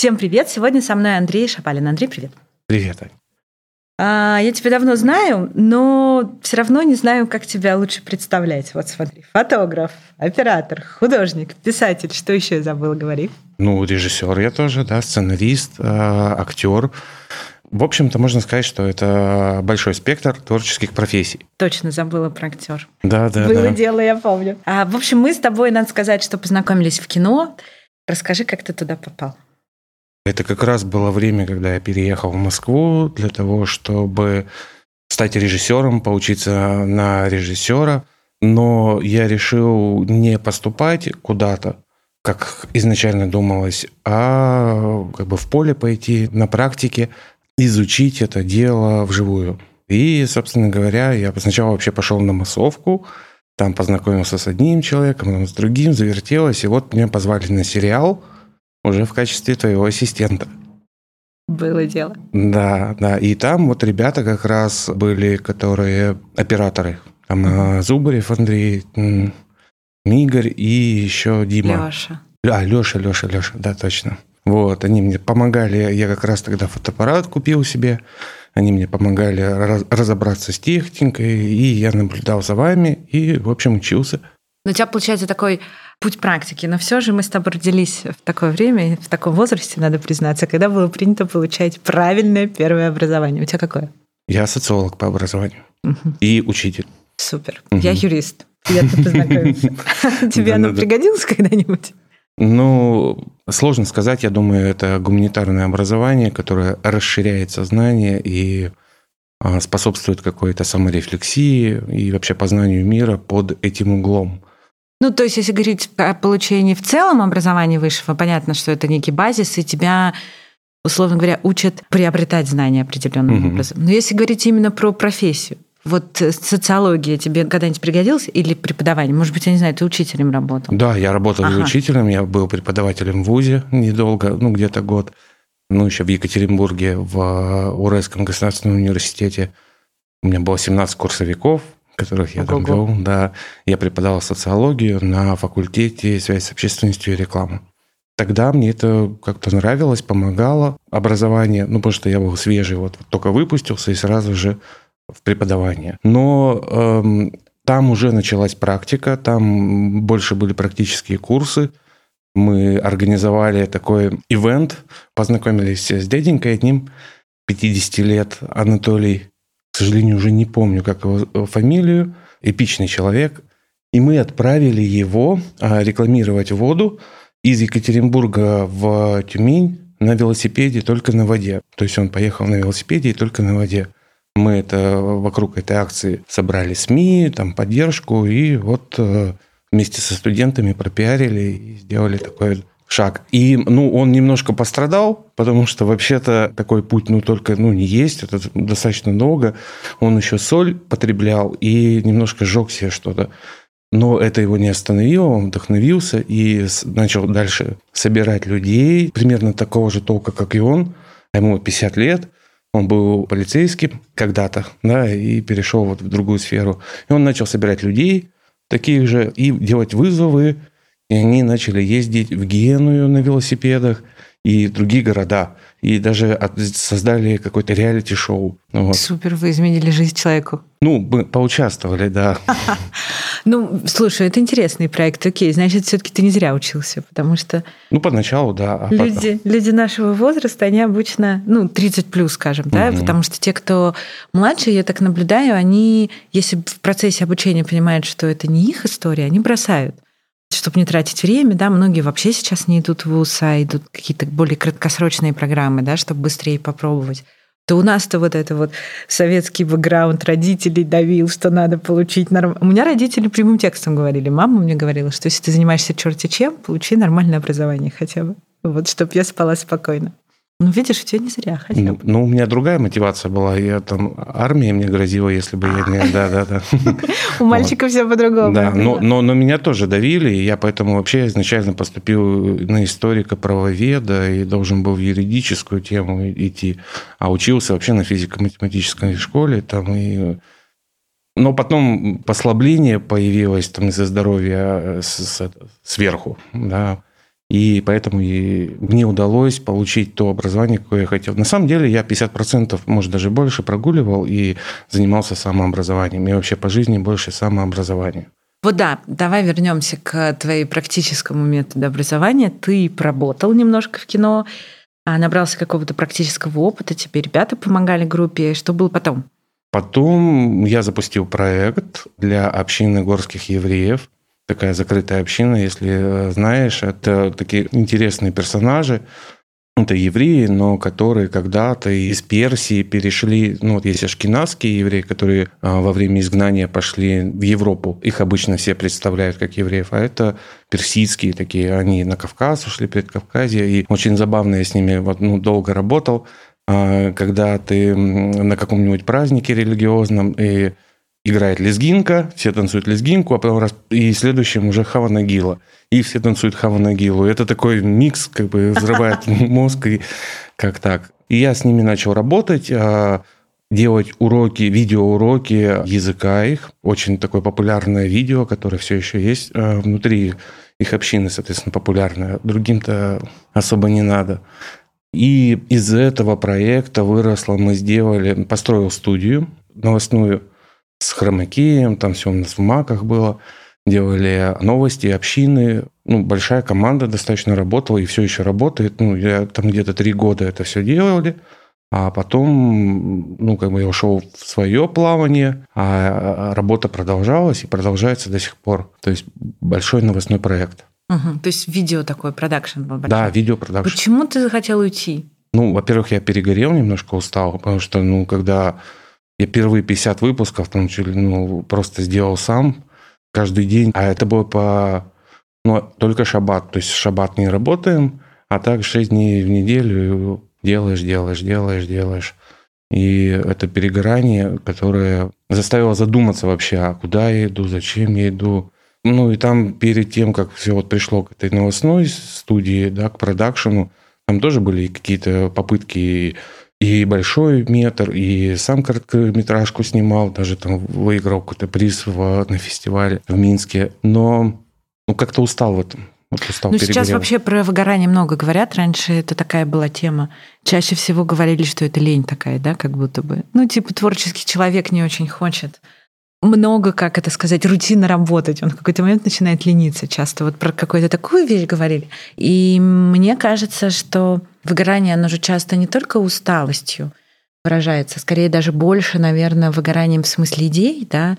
Всем привет! Сегодня со мной Андрей Шапалин. Андрей, привет. Привет, Ань. Я тебя давно знаю, но все равно не знаю, как тебя лучше представлять. Вот смотри, фотограф, оператор, художник, писатель. Что еще я забыла, говори. Ну, режиссер я тоже, да, сценарист, актер. В общем-то, можно сказать, что это большой спектр творческих профессий. Точно, забыла про актер. Да. Было дело, я помню. В общем, мы с тобой, надо сказать, что познакомились в кино. Расскажи, как ты туда попал. Это как раз было время, когда я переехал в Москву для того, чтобы стать режиссером, поучиться на режиссера. Но я решил не поступать куда-то, как изначально думалось, а как бы в поле пойти на практике, изучить это дело вживую. И, собственно говоря, я сначала вообще пошел на массовку, там познакомился с одним человеком, там с другим, завертелось, и вот меня позвали на сериал уже в качестве твоего ассистента. Было дело. Да, и там вот ребята как раз были, которые операторы. Там Зубарев Андрей, Мигорь и еще Дима. Лёша, да, точно. Вот, они мне помогали, я как раз тогда фотоаппарат купил себе, они мне помогали разобраться с техникой, и я наблюдал за вами, и, в общем, учился. Но у тебя, получается, такой путь практики, но все же мы с тобой родились в такое время, в таком возрасте, надо признаться, когда было принято получать правильное первое образование. У тебя какое? Я социолог по образованию и учитель. Супер. Я юрист. Приятно познакомиться. Тебе оно пригодилось когда-нибудь? Ну, сложно сказать. Я думаю, это гуманитарное образование, которое расширяет сознание и способствует какой-то саморефлексии и вообще познанию мира под этим углом. Ну, то есть, если говорить о получении в целом образования высшего, понятно, что это некий базис, и тебя, условно говоря, учат приобретать знания определенным образом. Но если говорить именно про профессию, вот социология тебе когда-нибудь пригодилась или преподавание? Может быть, я не знаю, ты учителем работал? Да, я работал и учителем, я был преподавателем в ВУЗе недолго, где-то год, еще в Екатеринбурге, в Уральском государственном университете. У меня было 17 курсовиков, которых я там вел. Да. Я преподавал социологию на факультете связи с общественностью и рекламы. Тогда мне это как-то нравилось, помогало образование, потому что я был свежий, только выпустился и сразу же в преподавание. Но там уже началась практика, там больше были практические курсы. Мы организовали такой ивент, познакомились с дяденькой одним, 50 лет, Анатолий, к сожалению, уже не помню, как его фамилию, эпичный человек. И мы отправили его рекламировать воду из Екатеринбурга в Тюмень на велосипеде, только на воде. То есть он поехал на велосипеде и только на воде. Мы вокруг этой акции собрали СМИ, там поддержку, и вместе со студентами пропиарили и сделали такой шаг. И, он немножко пострадал, потому что вообще-то такой путь, не есть, это достаточно долго. Он еще соль потреблял и немножко сжег себе что-то. Но это его не остановило, он вдохновился и начал дальше собирать людей примерно такого же толка, как и он. А ему 50 лет. Он был полицейским когда-то, да, и перешел в другую сферу. И он начал собирать людей таких же и делать вызовы. И они начали ездить в Геную на велосипедах и другие города. И даже создали какое-то реалити-шоу. Супер, вы изменили жизнь человеку. Мы поучаствовали, да. Слушай, это интересный проект, окей. Значит, все-таки ты не зря учился, потому что... поначалу, да. А люди нашего возраста, они обычно, 30 плюс, скажем, да, потому что те, кто младше, я так наблюдаю, они, если в процессе обучения понимают, что это не их история, они бросают. Чтобы не тратить время, да, многие вообще сейчас не идут в ВУЗ, а идут какие-то более краткосрочные программы, да, чтобы быстрее попробовать. То у нас-то советский бэкграунд родителей давил, что надо получить нормально. У меня родители прямым текстом говорили, мама мне говорила, что если ты занимаешься черти чем, получи нормальное образование хотя бы, чтобы я спала спокойно. Видишь, у тебя не зря хотя бы. У меня другая мотивация была. Я там армия мне грозила, если бы я не... Да. У мальчика все по-другому. Да, но меня тоже давили, и я поэтому вообще изначально поступил на историка-правоведа и должен был в юридическую тему идти. А учился вообще на физико-математической школе. Но потом послабление появилось из-за здоровья сверху, да. И поэтому и мне удалось получить то образование, какое я хотел. На самом деле я 50%, может, даже больше прогуливал и занимался самообразованием. И вообще по жизни больше самообразования. Вот да, давай вернемся к твоей практическому методу образования. Ты поработал немножко в кино, набрался какого-то практического опыта, тебе ребята помогали группе. Что было потом? Потом я запустил проект для общины горских евреев. Такая закрытая община, если знаешь. Это такие интересные персонажи. Это евреи, но которые когда-то из Персии перешли. Ну, вот есть ашкеназские евреи, которые во время изгнания пошли в Европу. Их обычно все представляют как евреев. А это персидские такие. Они на Кавказ ушли, Предкавказье. И очень забавно я с ними долго работал. Когда ты на каком-нибудь празднике религиозном и играет лезгинка, все танцуют лезгинку, а потом и следующим уже хаванагила. И все танцуют хаванагилу. Это такой микс, взрывает мозг и как так. И я с ними начал работать, делать уроки, видеоуроки языка их. Очень такое популярное видео, которое все еще есть внутри их общины, соответственно, популярное. Другим-то особо не надо. И из этого проекта выросло, мы сделали, построил студию новостную с хромакеем, там все у нас в маках было, делали новости, общины. Большая команда достаточно работала и все еще работает. Я там где-то 3 года это все делали, а потом, я ушел в свое плавание, а работа продолжалась и продолжается до сих пор. То есть большой новостной проект. Угу, то есть видео такое, продакшн был большой. Да, видео продакшн. Почему ты захотел уйти? Во-первых, я перегорел, немножко устал, потому что, когда я первые 50 выпусков там, просто сделал сам каждый день, а это было только шаббат, то есть в шаббат не работаем, а так 6 дней в неделю делаешь. И это перегорание, которое заставило задуматься вообще, а куда я иду, зачем я иду. И там перед тем, как все пришло к этой новостной студии, к продакшену, там тоже были какие-то попытки, и большой метр, и сам короткометражку снимал, даже там выиграл какой-то приз на фестивале в Минске. Но как-то устал в этом. Сейчас вообще про выгорание много говорят. Раньше это такая была тема. Чаще всего говорили, что это лень такая, да, как будто бы. Творческий человек не очень хочет. Много, как это сказать, рутинно работать. Он в какой-то момент начинает лениться часто. Вот про какую-то такую вещь говорили. И мне кажется, что выгорание, оно же часто не только усталостью выражается, скорее даже больше, наверное, выгоранием в смысле идей, да,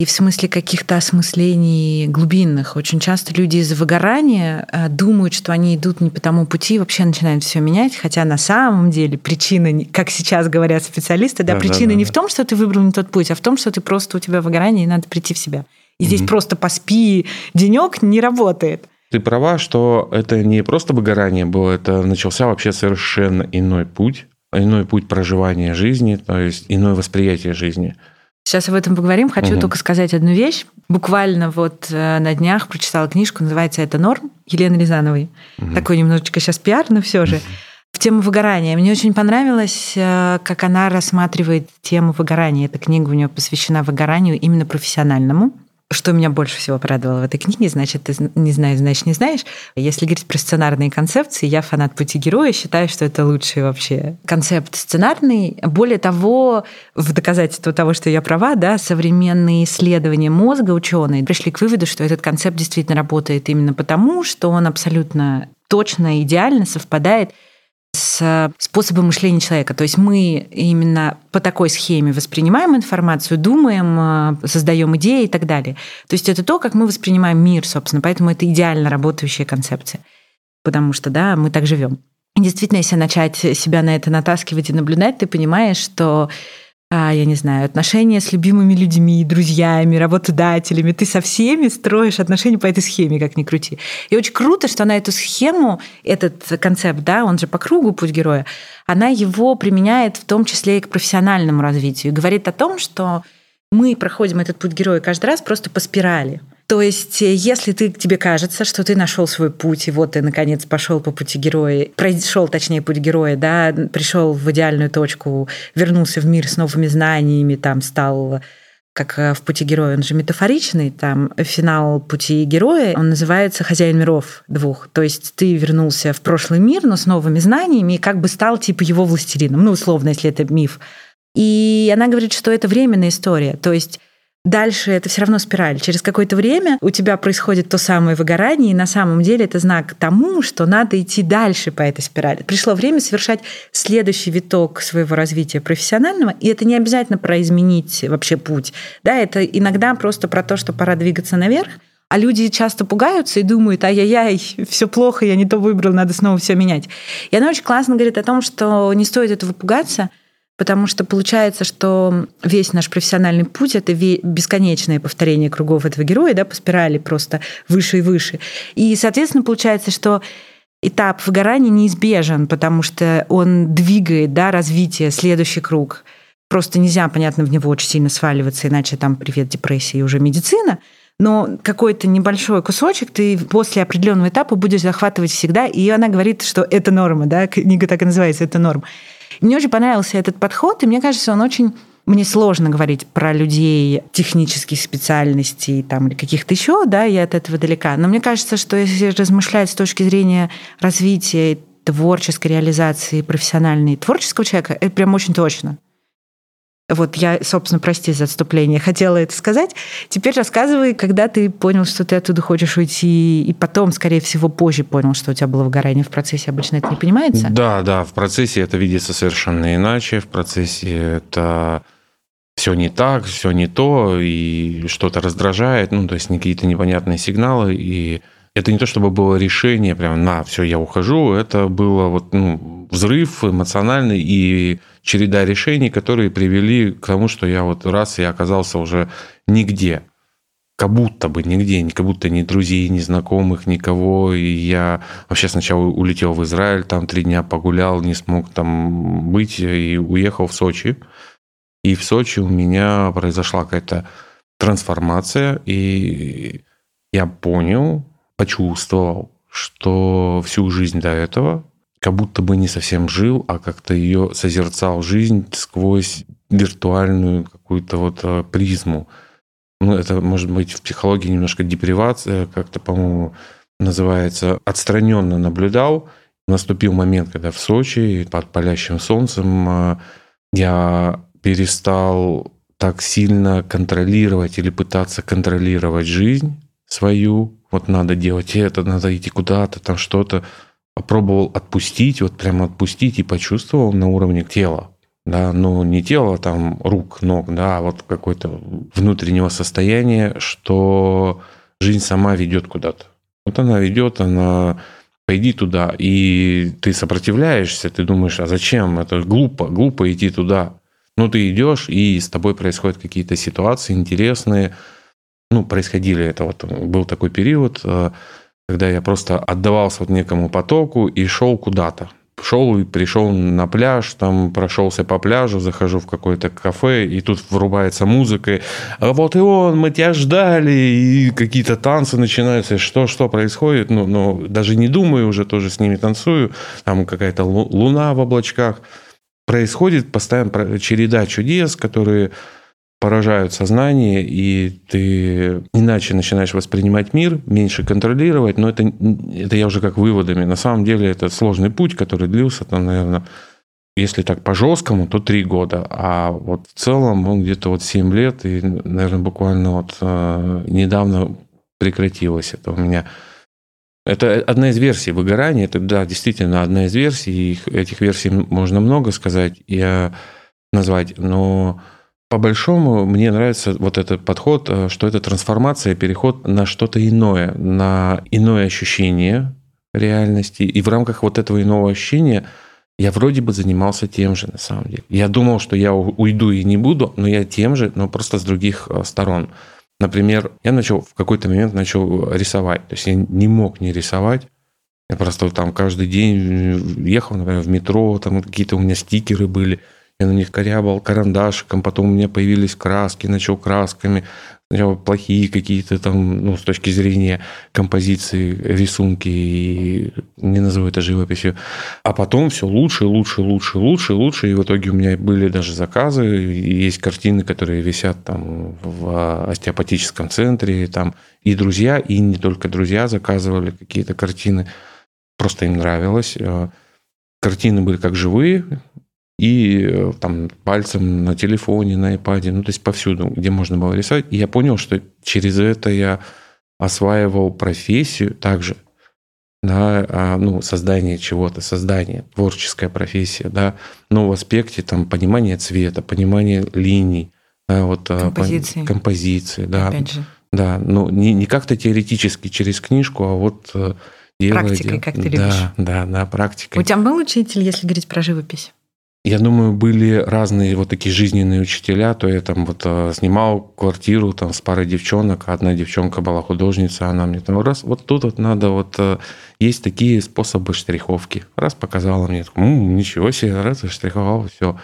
и в смысле каких-то осмыслений глубинных. Очень часто люди из-за выгорания думают, что они идут не по тому пути, вообще начинают все менять, хотя на самом деле причина, как сейчас говорят специалисты, причина не в том, что ты выбрал не тот путь, а в том, что ты просто у тебя выгорание, и надо прийти в себя. И здесь просто поспи, денёк не работает. Ты права, что это не просто выгорание было, это начался вообще совершенно иной путь проживания жизни, то есть иное восприятие жизни. Сейчас об этом поговорим. Хочу только сказать одну вещь. Буквально на днях прочитала книжку, называется «Это норм» Елены Рязановой. Такой немножечко сейчас пиар, но все же. В тему выгорания. Мне очень понравилось, как она рассматривает тему выгорания. Эта книга у нее посвящена выгоранию именно профессиональному. Что меня больше всего порадовало в этой книге, значит, ты не знаешь, значит, не знаешь. Если говорить про сценарные концепции, я фанат «Пути героя», считаю, что это лучший вообще концепт сценарный. Более того, в доказательство того, что я права, да, современные исследования мозга ученые пришли к выводу, что этот концепт действительно работает именно потому, что он абсолютно точно и идеально совпадает с способом мышления человека. То есть мы именно по такой схеме воспринимаем информацию, думаем, создаем идеи и так далее. То есть это то, как мы воспринимаем мир, собственно. Поэтому это идеально работающая концепция. Потому что, да, мы так живем. И действительно, если начать себя на это натаскивать и наблюдать, ты понимаешь, что, я не знаю, отношения с любимыми людьми, друзьями, работодателями, ты со всеми строишь отношения по этой схеме, как ни крути. И очень круто, что она эту схему, этот концепт, да, он же по кругу «Путь героя», она его применяет в том числе и к профессиональному развитию. И говорит о том, что мы проходим этот путь героя каждый раз просто по спирали. То есть, если тебе кажется, что ты нашел свой путь, и вот ты, наконец, пошел по пути героя, путь героя, да, пришел в идеальную точку, вернулся в мир с новыми знаниями, там, стал как в «Пути героя», он же метафоричный, там финал «Пути героя», он называется «Хозяин миров двух». То есть ты вернулся в прошлый мир, но с новыми знаниями, и как бы стал типа его властелином, ну, условно, если это миф. И она говорит, что это временная история, то есть дальше это все равно спираль. Через какое-то время у тебя происходит то самое выгорание, и на самом деле это знак тому, что надо идти дальше по этой спирали. Пришло время совершать следующий виток своего развития профессионального, и это не обязательно про изменить вообще путь. Да, это иногда просто про то, что пора двигаться наверх, а люди часто пугаются и думают: ай-яй-яй, все плохо, я не то выбрал, надо снова все менять. И она очень классно говорит о том, что не стоит этого пугаться, потому что получается, что весь наш профессиональный путь — это бесконечное повторение кругов этого героя, да, по спирали просто выше и выше. И, соответственно, получается, что этап выгорания неизбежен, потому что он двигает, да, развитие, следующий круг. Просто нельзя, понятно, в него очень сильно сваливаться, иначе там привет, депрессия и уже медицина. Но какой-то небольшой кусочек ты после определенного этапа будешь захватывать всегда. И она говорит, что это норма, да, книга так и называется «Это норма». Мне очень понравился этот подход, и мне кажется, он очень... Мне сложно говорить про людей технических специальностей там, или каких-то еще, да, я от этого далека. Но мне кажется, что если размышлять с точки зрения развития, творческой реализации, профессиональной, творческого человека, это прям очень точно. Вот я, собственно, прости за отступление, хотела это сказать. Теперь рассказывай, когда ты понял, что ты оттуда хочешь уйти, и потом, скорее всего, позже понял, что у тебя было выгорание. В процессе обычно это не понимается? Да, в процессе это видится совершенно иначе, в процессе это все не так, все не то, и что-то раздражает, ну, то есть какие-то непонятные сигналы, и это не то, чтобы было решение, прям, на, все, я ухожу, это было вот, ну, взрыв эмоциональный и... череда решений, которые привели к тому, что я вот раз и оказался уже нигде. Как будто бы нигде, как будто ни друзей, ни знакомых, никого. И я вообще сначала улетел в Израиль, там 3 дня погулял, не смог там быть, и уехал в Сочи. И в Сочи у меня произошла какая-то трансформация, и я понял, почувствовал, что всю жизнь до этого как будто бы не совсем жил, а как-то ее созерцал жизнь сквозь виртуальную какую-то вот призму. Ну, это, может быть, в психологии немножко депривация, как-то, по-моему, называется, отстраненно наблюдал. Наступил момент, когда в Сочи под палящим солнцем я перестал так сильно контролировать или пытаться контролировать жизнь свою. Вот надо делать это, надо идти куда-то, там что-то. Попробовал отпустить, вот прямо отпустить, и почувствовал на уровне тела. Да, ну, не тело, там, рук, ног, да, а вот какое-то внутреннего состояния, что жизнь сама ведет куда-то. Вот она ведет, она пойди туда, и ты сопротивляешься, ты думаешь, а зачем? Это глупо идти туда. Но ты идешь, и с тобой происходят какие-то ситуации интересные. Ну, происходили это, вот был такой период, когда я просто отдавался вот некому потоку и шел куда-то. Шел и пришел на пляж, там прошелся по пляжу, захожу в какое-то кафе, и тут врубается музыка. А вот и он, мы тебя ждали, и какие-то танцы начинаются. Что происходит? Ну, даже не думаю, уже тоже с ними танцую. Там какая-то луна в облачках. Происходит постоянно череда чудес, которые поражают сознание, и ты иначе начинаешь воспринимать мир, меньше контролировать, но это я уже как выводами. На самом деле это сложный путь, который длился, там, наверное, если так по-жесткому, то 3 года, а вот в целом он где-то вот 7 лет, и, наверное, буквально вот недавно прекратилось это у меня. Это одна из версий выгорания, это, да, действительно одна из версий, и этих версий можно много сказать и назвать, но... По-большому мне нравится вот этот подход, что это трансформация, переход на что-то иное, на иное ощущение реальности. И в рамках вот этого иного ощущения я вроде бы занимался тем же на самом деле. Я думал, что я уйду и не буду, но я тем же, но просто с других сторон. Например, я в какой-то момент начал рисовать. То есть я не мог не рисовать. Я просто там каждый день ехал, например, в метро, там какие-то у меня стикеры были. Я на них корябал карандашиком, потом у меня появились краски, начал красками сначала плохие какие-то там, ну, с точки зрения композиции, рисунки, и не назову это живописью. А потом все лучше. И в итоге у меня были даже заказы. Есть картины, которые висят там в остеопатическом центре. Там и друзья, и не только друзья заказывали какие-то картины. Просто им нравилось. Картины были как живые. И там пальцем на телефоне, на iPad, ну, то есть повсюду, где можно было рисовать. И я понял, что через это я осваивал профессию также на, ну, создание чего-то, создание, творческая профессия, да, но в аспекте там понимания цвета, понимания линий, да, вот, композиции, да. Опять же. Да, но не как-то теоретически через книжку, а вот практикой, как ты любишь. Да, практикой. У тебя был учитель, если говорить про живопись? Я думаю, были разные вот такие жизненные учителя. То я там вот снимал квартиру там с парой девчонок. Одна девчонка была художница, она мне там раз, вот тут вот надо, вот есть такие способы штриховки. Раз показала мне, ничего себе, раз заштриховал, все.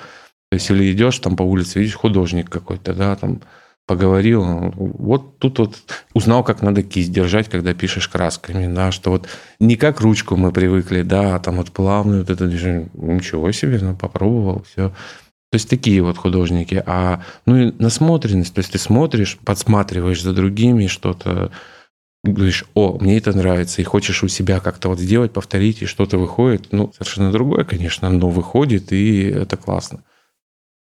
То есть или идешь там по улице, видишь художник какой-то, да, там поговорил, вот тут вот узнал, как надо кисть держать, когда пишешь красками, да, что вот не как ручку мы привыкли, да, там вот плавное вот это движение, ничего себе, ну, попробовал, все. То есть такие вот художники. А, ну и насмотренность, то есть ты смотришь, подсматриваешь за другими что-то, говоришь, о, мне это нравится, и хочешь у себя как-то вот сделать, повторить, и что-то выходит, ну, совершенно другое, конечно, но выходит, и это классно.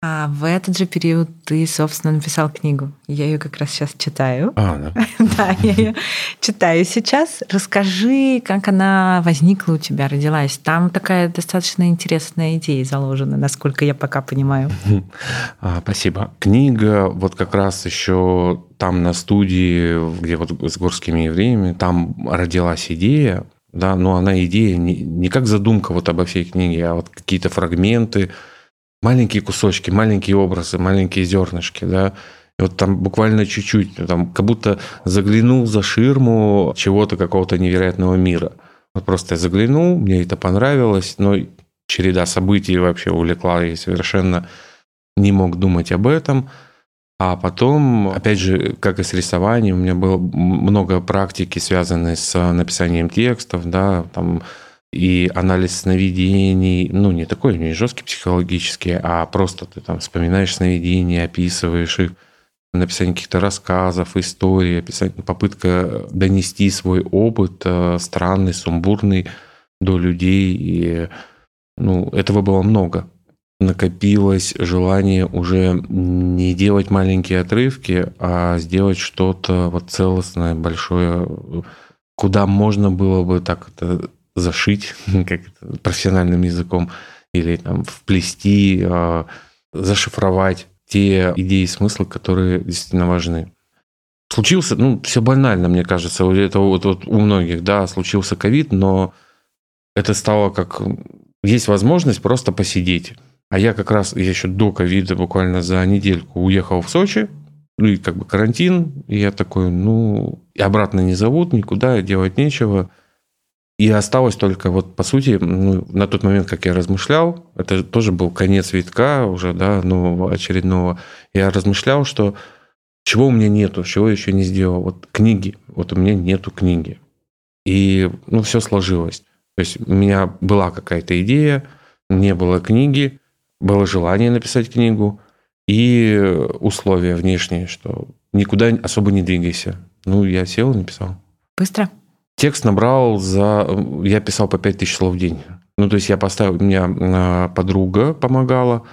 А в этот же период ты, собственно, написал книгу. Я ее как раз сейчас читаю. Да. Да, я ее читаю сейчас. Расскажи, как она возникла у тебя, родилась. Там такая достаточно интересная идея заложена, насколько я пока понимаю. Спасибо. Книга вот как раз еще там на студии, где вот с горскими евреями, там родилась идея, да, но она идея не как задумка вот обо всей книге, а вот какие-то фрагменты, маленькие кусочки, маленькие образы, маленькие зернышки, да, и вот там буквально чуть-чуть, там, как будто заглянул за ширму чего-то, какого-то невероятного мира. Вот просто я заглянул, мне это понравилось, но череда событий вообще увлекла, я совершенно не мог думать об этом. А потом, опять же, как и с рисованием, у меня было много практики, связанной с написанием текстов, да, там, и анализ сновидений, ну, не такой, не жесткий психологический, а просто ты там вспоминаешь сновидения, описываешь их, написание каких-то рассказов, историй, попытка донести свой опыт странный, сумбурный до людей. И, ну, этого было много. Накопилось желание уже не делать маленькие отрывки, а сделать что-то вот целостное, большое, куда можно было бы так это зашить, как профессиональным языком, или там вплести, зашифровать те идеи и смыслы, которые действительно важны. Случился, ну, все банально, мне кажется, это вот у многих, да, случился ковид, но это стало как... Есть возможность просто посидеть. А я как раз, я еще до ковида буквально за недельку уехал в Сочи, ну, и как бы карантин, и я такой, ну, и обратно не зовут, никуда делать нечего. И осталось только, вот по сути, ну, на тот момент, как я размышлял, это тоже был конец витка уже, да, нового, очередного, я размышлял, что чего у меня нету, чего я еще не сделал, вот книги, вот у меня нету книги. И, ну, все сложилось. То есть у меня была какая-то идея, не было книги, было желание написать книгу и условия внешние, что никуда особо не двигайся. Ну, я сел и написал. Быстро? Текст набрал Я писал по 5000 слов в день. Ну, то есть я поставил... У меня подруга помогала.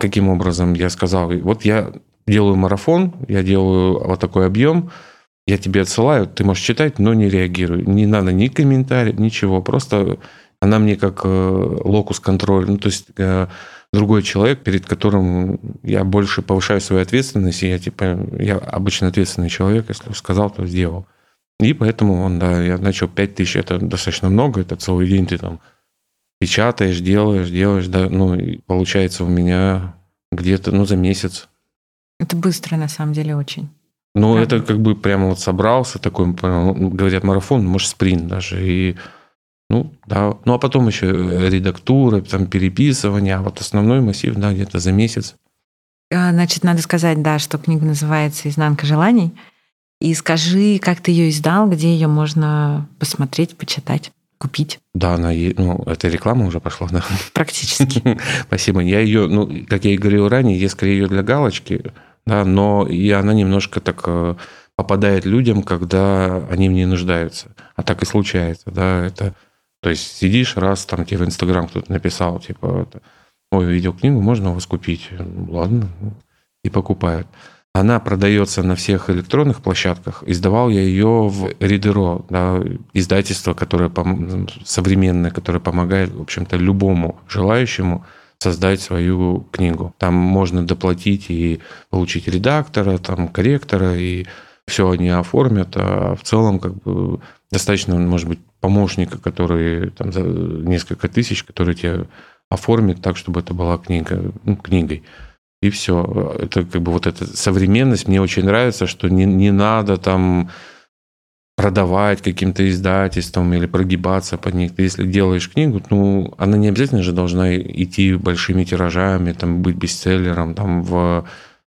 Каким образом? Я сказал, вот я делаю марафон, я делаю вот такой объем, я тебе отсылаю, ты можешь читать, но не реагируй. Не надо ни комментариев, ничего. Просто она мне как локус-контроль. Ну, то есть другой человек, перед которым я больше повышаю свою ответственность. И я обычно ответственный человек. Если сказал, то сделал. И поэтому я начал 5000, это достаточно много, это целый день ты там печатаешь, делаешь, да, ну, и получается у меня где-то, ну, за месяц. Это быстро, на самом деле, очень. Ну, правда? Это как бы прямо вот собрался такой, говорят, марафон, может, спринт даже, и, ну, да, ну, а потом еще редактура, там, переписывание, а вот основной массив, да, где-то за месяц. Значит, надо сказать, да, что книга называется «Изнанка желаний», И скажи, как ты ее издал, где ее можно посмотреть, почитать, купить. Да, она, это реклама уже пошла, да. Практически. Спасибо. Я ее, как я и говорил ранее, я скорее ее для галочки, да, но и она немножко так попадает людям, когда они в ней нуждаются. А так и случается, да. Это, то есть сидишь раз, там тебе в Инстаграм кто-то написал, типа, ой, видеокнигу, можно у вас купить? Ладно. И покупают. Она продается на всех электронных площадках. Издавал я ее в Ридеро, да, издательство, которое современное, которое помогает, в общем-то, любому желающему создать свою книгу. Там можно доплатить и получить редактора, там, корректора, и все они оформят. А в целом, как бы, достаточно, может быть, помощника, который там, за несколько тысяч, который тебе оформит так, чтобы это была книга, книгой. И все. Это как бы вот эта современность. Мне очень нравится, что не надо там продавать каким-то издательствам или прогибаться под них. Ты, если делаешь книгу, она не обязательно же должна идти большими тиражами, там, быть бестселлером там, в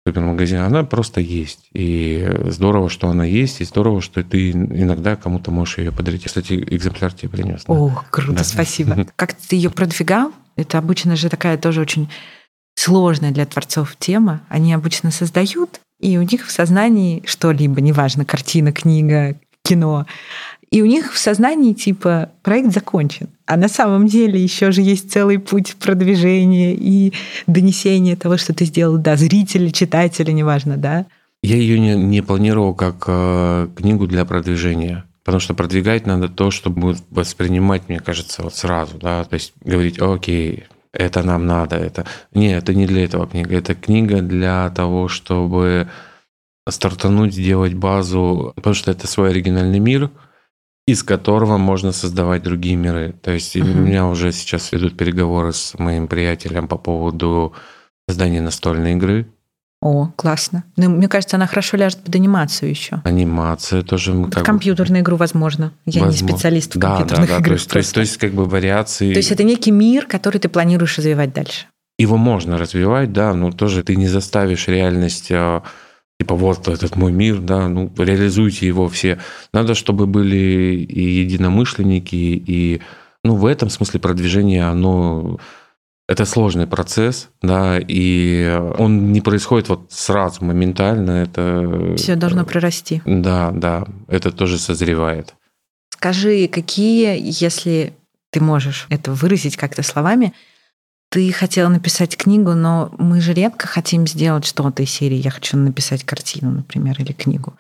супермагазине. Она просто есть. И здорово, что она есть, и здорово, что ты иногда кому-то можешь ее подарить. Кстати, экземпляр тебе принес. Да? О, круто, да. Спасибо. Как ты ее продвигал? Это обычно же такая тоже очень сложная для творцов тема. Они обычно создают, и у них в сознании что-либо, неважно, картина, книга, кино. И у них в сознании типа проект закончен. А на самом деле еще же есть целый путь продвижения и донесения того, что ты сделал до зрителя, читателя, неважно, да? Я ее не планировал как книгу для продвижения. Потому что продвигать надо то, что будет воспринимать, мне кажется, вот сразу, да, то есть говорить, окей, это нам надо, это... Нет, это не для этого книга. Это книга для того, чтобы стартануть, сделать базу, потому что это свой оригинальный мир, из которого можно создавать другие миры. То есть у меня уже сейчас идут переговоры с моим приятелем по поводу создания настольной игры. О, классно. Мне кажется, она хорошо ляжет под анимацию еще. Анимация тоже. Под компьютерную игру, возможно. Я не специалист в компьютерных играх. То есть как бы вариации. То есть это некий мир, который ты планируешь развивать дальше. Его можно развивать, да, но тоже ты не заставишь реальность, типа вот этот мой мир, да, реализуйте его все. Надо, чтобы были и единомышленники, и в этом смысле продвижение, оно... Это сложный процесс, да, и он не происходит вот сразу, моментально. Это все должно прорасти. Да, это тоже созревает. Скажи, какие, если ты можешь это выразить как-то словами, ты хотела написать книгу, но мы же редко хотим сделать что-то из серии «Я хочу написать картину», например, или книгу.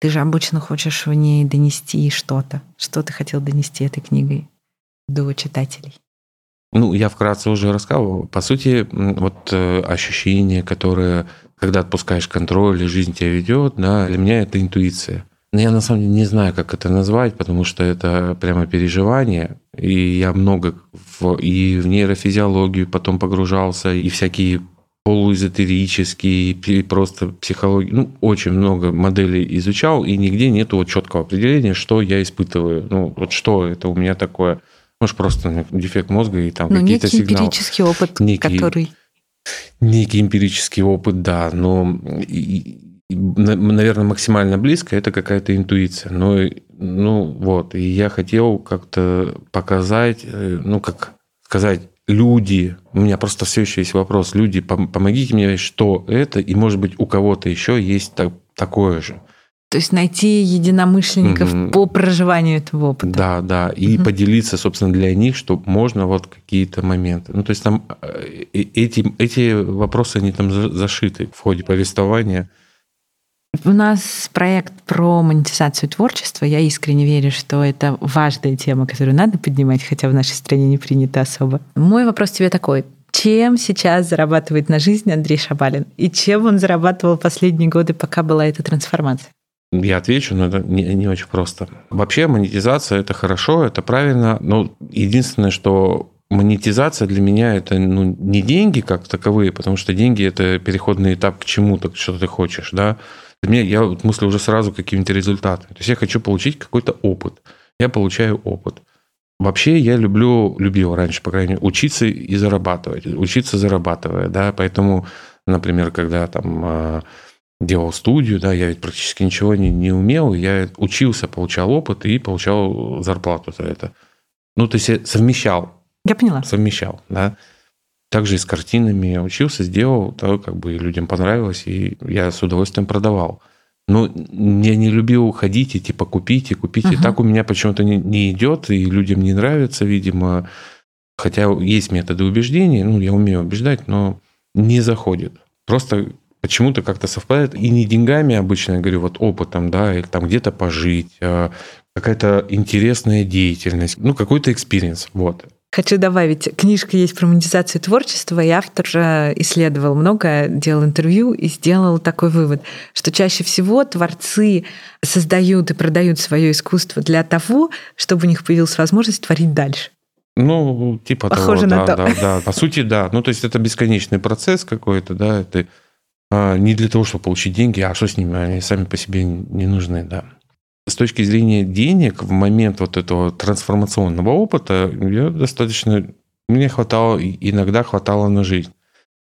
Ты же обычно хочешь в ней донести что-то. Что ты хотел донести этой книгой до читателей? Я вкратце уже рассказывал. По сути, вот ощущение, которое, когда отпускаешь контроль, и жизнь тебя ведет, да, для меня это интуиция. Но я на самом деле не знаю, как это назвать, потому что это прямо переживание. И я много в нейрофизиологию потом погружался, и всякие полуэзотерические, и просто психологию. Очень много моделей изучал, и нигде нет вот четкого определения, что я испытываю. Вот что это у меня такое. Может, просто дефект мозга и там какие-то сигналы. Некий эмпирический опыт, который... Некий эмпирический опыт, да, но, наверное, максимально близко это какая-то интуиция. И я хотел как-то показать, люди, у меня просто все еще есть вопрос, люди, помогите мне, что это, и, может быть, у кого-то еще есть такое же. То есть найти единомышленников по проживанию этого опыта. Да, и поделиться, собственно, для них, что можно вот какие-то моменты. То есть там эти вопросы, они там зашиты в ходе повествования. У нас проект про монетизацию творчества. Я искренне верю, что это важная тема, которую надо поднимать, хотя в нашей стране не принято особо. Мой вопрос тебе такой. Чем сейчас зарабатывает на жизнь Андрей Шапалин? И чем он зарабатывал последние годы, пока была эта трансформация? Я отвечу, но это не очень просто. Вообще монетизация – это хорошо, это правильно, но единственное, что монетизация для меня – это не деньги как таковые, потому что деньги – это переходный этап к чему-то, что ты хочешь. Да? Я мыслю уже сразу какими-то результатами. То есть я хочу получить какой-то опыт. Я получаю опыт. Вообще я любил раньше, по крайней мере, учиться и зарабатывать. Учиться зарабатывая. Да? Поэтому, например, когда там... делал студию, да, я ведь практически ничего не умел, я учился, получал опыт и получал зарплату за это. Ну, то есть совмещал. Я поняла. Совмещал, да. Также и с картинами я учился, сделал, то как бы людям понравилось, и я с удовольствием продавал. Но я не любил ходить и типа купить, и так у меня почему-то не идет, и людям не нравится, видимо. Хотя есть методы убеждения, ну, я умею убеждать, но не заходит. Просто почему-то как-то совпадает, и не деньгами обычно, я говорю, вот опытом, да, или там где-то пожить, какая-то интересная деятельность, ну, какой-то экспириенс, вот. Хочу добавить, книжка есть про монетизацию творчества, и автор же исследовал много, делал интервью и сделал такой вывод, что чаще всего творцы создают и продают свое искусство для того, чтобы у них появилась возможность творить дальше. Ну, типа похоже того, на да, то. Да. По сути, да. Ну, то есть это бесконечный процесс какой-то, да, это не для того, чтобы получить деньги, а что с ними, они сами по себе не нужны, да. С точки зрения денег, в момент вот этого трансформационного опыта мне хватало, иногда хватало на жизнь.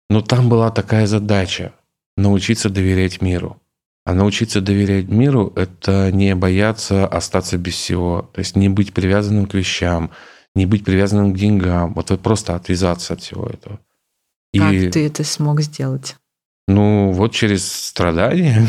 Но там была такая задача – научиться доверять миру. А научиться доверять миру – это не бояться остаться без всего, то есть не быть привязанным к вещам, не быть привязанным к деньгам, вот просто отвязаться от всего этого. Как ты это смог сделать? Ну, вот через страдания,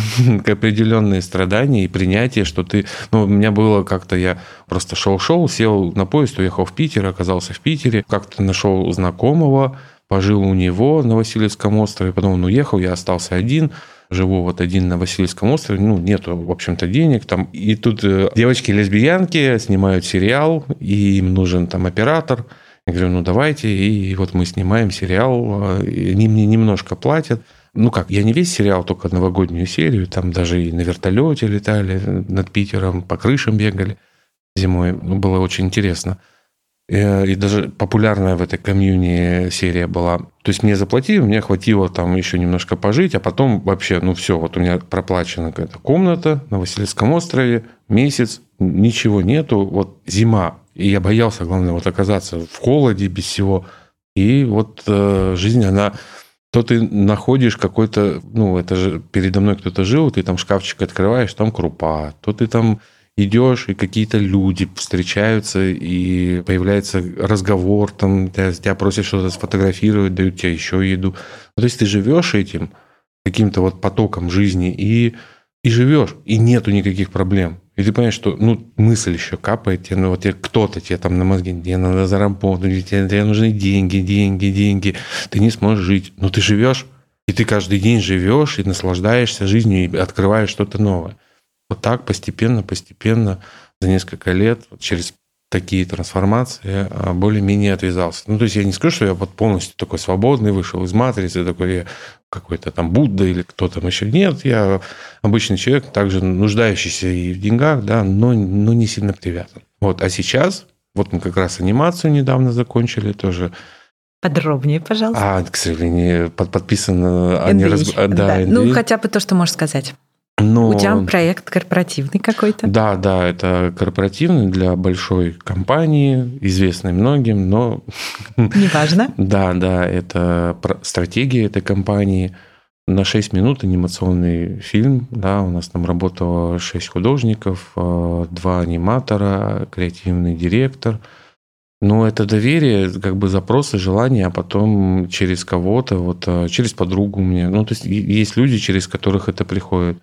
определенные страдания и принятие, что ты... Ну, у меня было как-то... Я просто шел, сел на поезд, уехал в Питер, оказался в Питере. Как-то нашел знакомого, пожил у него на Васильевском острове. Потом он уехал, я остался один. Живу вот один на Васильевском острове. Ну, нету, в общем-то, денег там. И тут девочки-лесбиянки снимают сериал, и им нужен там оператор. Я говорю, ну, давайте. И вот мы снимаем сериал. Они мне немножко платят. Ну как, я не весь сериал, только новогоднюю серию, там даже и на вертолете летали над Питером, по крышам бегали зимой. Ну, было очень интересно. И даже популярная в этой комьюни серия была. То есть мне заплатили, мне хватило там еще немножко пожить, а потом вообще, ну все, вот у меня проплачена какая-то комната на Васильевском острове, месяц, ничего нету, вот зима. И я боялся, главное, вот оказаться в холоде без всего. И вот жизнь, она... то ты находишь какой-то... Ну, это же передо мной кто-то жил, ты там шкафчик открываешь, там крупа. То ты там идешь, и какие-то люди встречаются, и появляется разговор, там тебя просят что-то сфотографировать, дают тебе еще еду. Ну, то есть ты живешь этим каким-то вот потоком жизни, и живешь, и нету никаких проблем. И ты понимаешь, что ну, мысль еще капает, тебе, ну, вот кто-то тебе там на мозге, тебе надо заработать, тебе нужны деньги, ты не сможешь жить. Но ты живешь, и ты каждый день живешь, и наслаждаешься жизнью, и открываешь что-то новое. Вот так постепенно, за несколько лет, вот через такие трансформации более-менее отвязался. Ну, то есть я не скажу, что я вот полностью такой свободный, вышел из матрицы, такой какой-то там Будда или кто там еще. Нет, я обычный человек, также нуждающийся и в деньгах, да, но не сильно привязан. Вот, а сейчас, вот мы как раз анимацию недавно закончили тоже. Подробнее, пожалуйста. К сожалению, подписано... Андрей. Ну, хотя бы то, что можешь сказать. Но... У тебя проект корпоративный какой-то? Да, это корпоративный для большой компании, известный многим, но... Неважно. Да, это стратегия этой компании. На 6 минут анимационный фильм. Да, у нас там работало 6 художников, 2 аниматора, креативный директор. Но это доверие, как бы запросы, желания, а потом через кого-то, вот через подругу мне. Ну, то есть есть люди, через которых это приходит.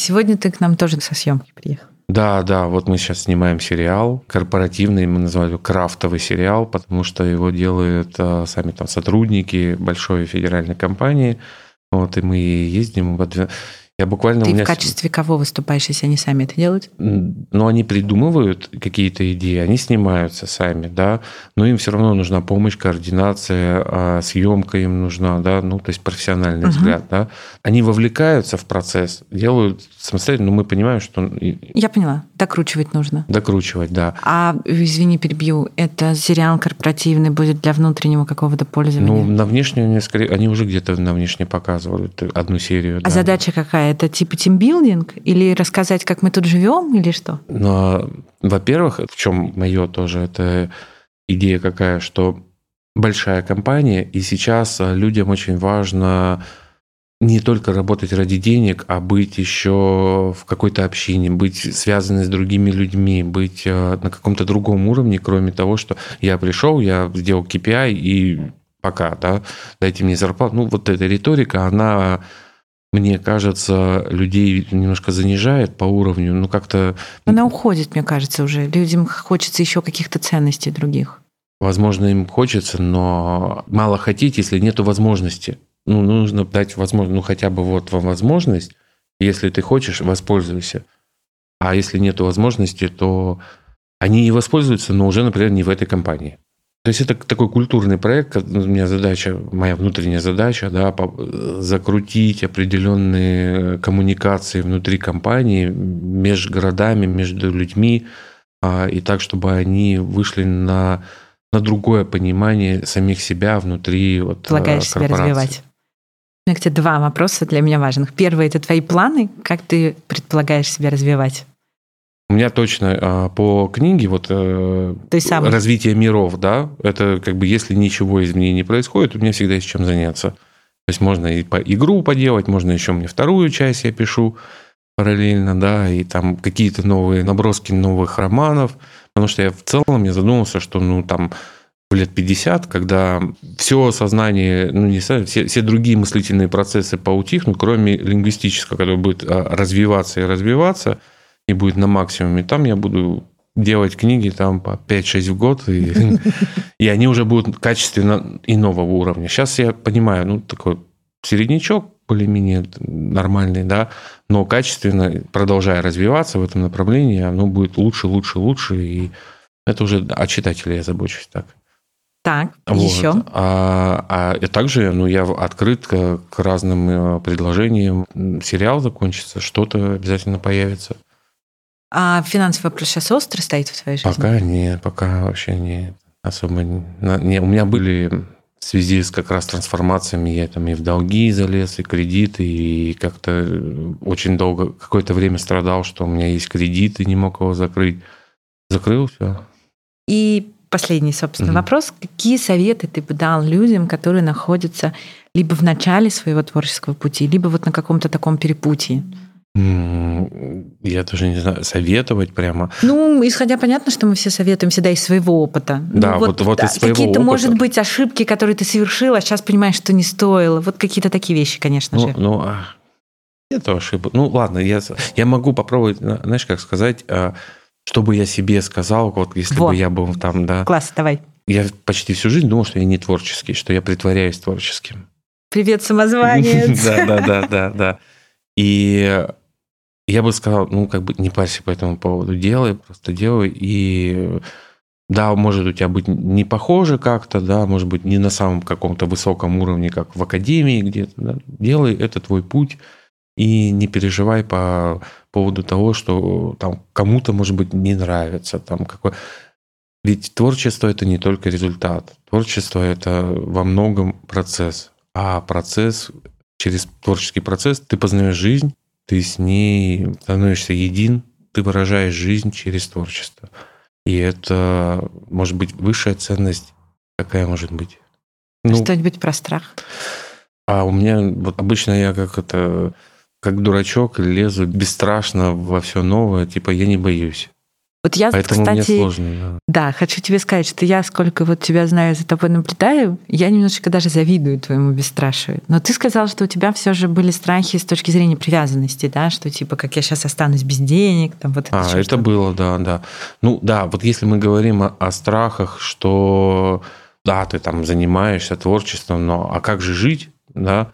Сегодня ты к нам тоже со съемки приехал. Да, вот мы сейчас снимаем сериал корпоративный, мы назвали крафтовый сериал, потому что его делают сами там сотрудники большой федеральной компании. Вот, и мы ездим. Я буквально... Ты в качестве кого выступаешь, если они сами это делают? Ну, они придумывают какие-то идеи, они снимаются сами, да, но им все равно нужна помощь, координация, съемка им нужна, да, ну, то есть профессиональный взгляд, да. Они вовлекаются в процесс, делают самостоятельно, но мы понимаем, что... Я поняла, докручивать нужно. Докручивать, да. А, извини, перебью, это сериал корпоративный будет для внутреннего какого-то пользования? Ну, на внешнюю, они уже где-то на внешне показывают одну серию. А да, задача какая? Это типа тимбилдинг? Или рассказать, как мы тут живем, или что? Но, во-первых, в чем мое тоже, это идея какая, что большая компания, и сейчас людям очень важно не только работать ради денег, а быть еще в какой-то общине, быть связанной с другими людьми, быть на каком-то другом уровне, кроме того, что я пришел, я сделал KPI и пока, да, дайте мне зарплату. Ну, вот эта риторика, она, мне кажется, людей немножко занижает по уровню, ну, как-то... Она уходит, мне кажется, уже. Людям хочется еще каких-то ценностей других. Возможно, им хочется, но мало хотите, если нету возможности. Ну, нужно дать возможность, ну, хотя бы вот вам возможность. Если ты хочешь, воспользуйся. А если нету возможности, то они и воспользуются, но уже, например, не в этой компании. То есть это такой культурный проект, у меня задача, моя внутренняя задача, да, закрутить определенные коммуникации внутри компании, между городами, между людьми, и так, чтобы они вышли на другое понимание самих себя внутри вот, корпорации. Предлагаешь себя развивать. У меня, кстати, два вопроса для меня важных. Первый – это твои планы, как ты предполагаешь себя развивать? У меня точно по книге вот, «Развитие миров», да, это как бы если ничего из меня не происходит, у меня всегда есть чем заняться. То есть можно и по игру поделать, можно еще мне вторую часть я пишу параллельно, да, и там какие-то новые наброски новых романов. Потому что я в целом я задумался, что ну, там, в лет 50, когда все сознание, ну, не знаю, все другие мыслительные процессы поутихнут, кроме лингвистического, который будет развиваться, и будет на максимуме. Там я буду делать книги там, по 5-6 в год, и они уже будут качественно иного уровня. Сейчас я понимаю, ну, такой середнячок, более-менее нормальный, да, но качественно, продолжая развиваться в этом направлении, оно будет лучше, и это уже от читателя я забочусь так. Так, вот. Еще? А также ну, я открыт к разным предложениям. Сериал закончится, что-то обязательно появится. А финансовый вопрос сейчас остро стоит в твоей жизни? Пока вообще не особо. У меня были... В связи с как раз трансформациями я там и в долги залез, и кредиты, и как-то очень долго, какое-то время страдал, что у меня есть кредит, и не мог его закрыть. Закрыл все. И последний, собственно, вопрос. Какие советы ты бы дал людям, которые находятся либо в начале своего творческого пути, либо вот на каком-то таком перепутье? Я тоже не знаю, советовать прямо. Ну, исходя, понятно, что мы все советуем всегда из своего опыта. Да, ну, вот из своего какие-то, опыта. Может быть, ошибки, которые ты совершил, а сейчас понимаешь, что не стоило. Вот какие-то такие вещи, конечно же. Ну, это ошибок. Ну, ладно, я могу попробовать, знаешь, как сказать, что бы я себе сказал, вот если бы я был там, да. Класс, давай. Я почти всю жизнь думал, что я не творческий, что я притворяюсь творческим. Привет, самозванец. Да. И... Я бы сказал, ну, как бы не парься по этому поводу, делай. И да, может у тебя быть не похоже как-то, да, может быть не на самом каком-то высоком уровне, как в академии где-то, да. Делай, это твой путь. И не переживай по поводу того, что там кому-то, может быть, не нравится. Там, какой... Ведь творчество – это не только результат. Творчество – это во многом процесс. А процесс, через творческий процесс ты познаешь жизнь, ты с ней становишься един, ты выражаешь жизнь через творчество. И это, может быть, высшая ценность, какая может быть. Что-нибудь про страх? А у меня, вот обычно я как дурачок лезу бесстрашно во все новое, типа я не боюсь. Вот я, поэтому, кстати, мне сложно. Да, хочу тебе сказать, что я, сколько вот тебя знаю, за тобой наблюдаю, я немножечко даже завидую твоему бесстрашию. Но ты сказал, что у тебя все же были страхи с точки зрения привязанности, да, что типа, как я сейчас останусь без денег, там вот это все. Это что-то было, да. Ну да, вот если мы говорим о страхах, что да, ты там занимаешься творчеством, но а как же жить, да?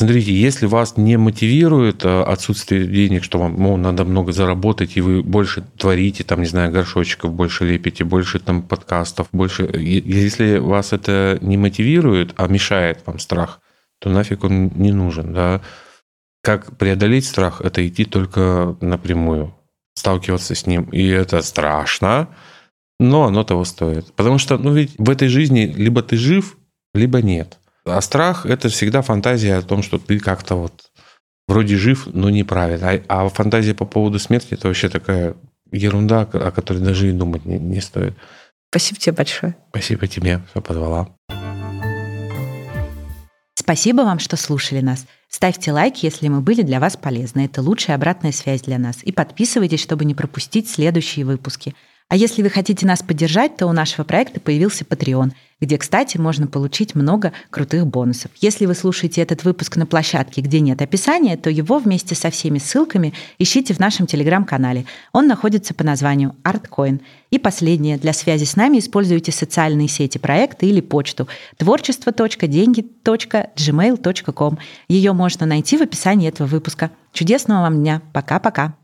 Смотрите, если вас не мотивирует отсутствие денег, что вам, мол, надо много заработать, и вы больше творите, там, не знаю, горшочков больше лепите, больше там подкастов, больше... Если вас это не мотивирует, а мешает вам страх, то нафиг он не нужен, да. Как преодолеть страх? Это идти только напрямую, сталкиваться с ним. И это страшно, но оно того стоит. Потому что, ну, ведь в этой жизни либо ты жив, либо нет. А страх – это всегда фантазия о том, что ты как-то вот вроде жив, но неправильно. А фантазия по поводу смерти – это вообще такая ерунда, о которой даже и думать не стоит. Спасибо тебе большое. Спасибо тебе, что позвала. Спасибо вам, что слушали нас. Ставьте лайки, если мы были для вас полезны. Это лучшая обратная связь для нас. И подписывайтесь, чтобы не пропустить следующие выпуски. А если вы хотите нас поддержать, то у нашего проекта появился Patreon, где, кстати, можно получить много крутых бонусов. Если вы слушаете этот выпуск на площадке, где нет описания, то его вместе со всеми ссылками ищите в нашем телеграм-канале. Он находится по названию ArtCoin. И последнее. Для связи с нами используйте социальные сети проекта или почту творчество.деньги.gmail.com. Ее можно найти в описании этого выпуска. Чудесного вам дня. Пока-пока.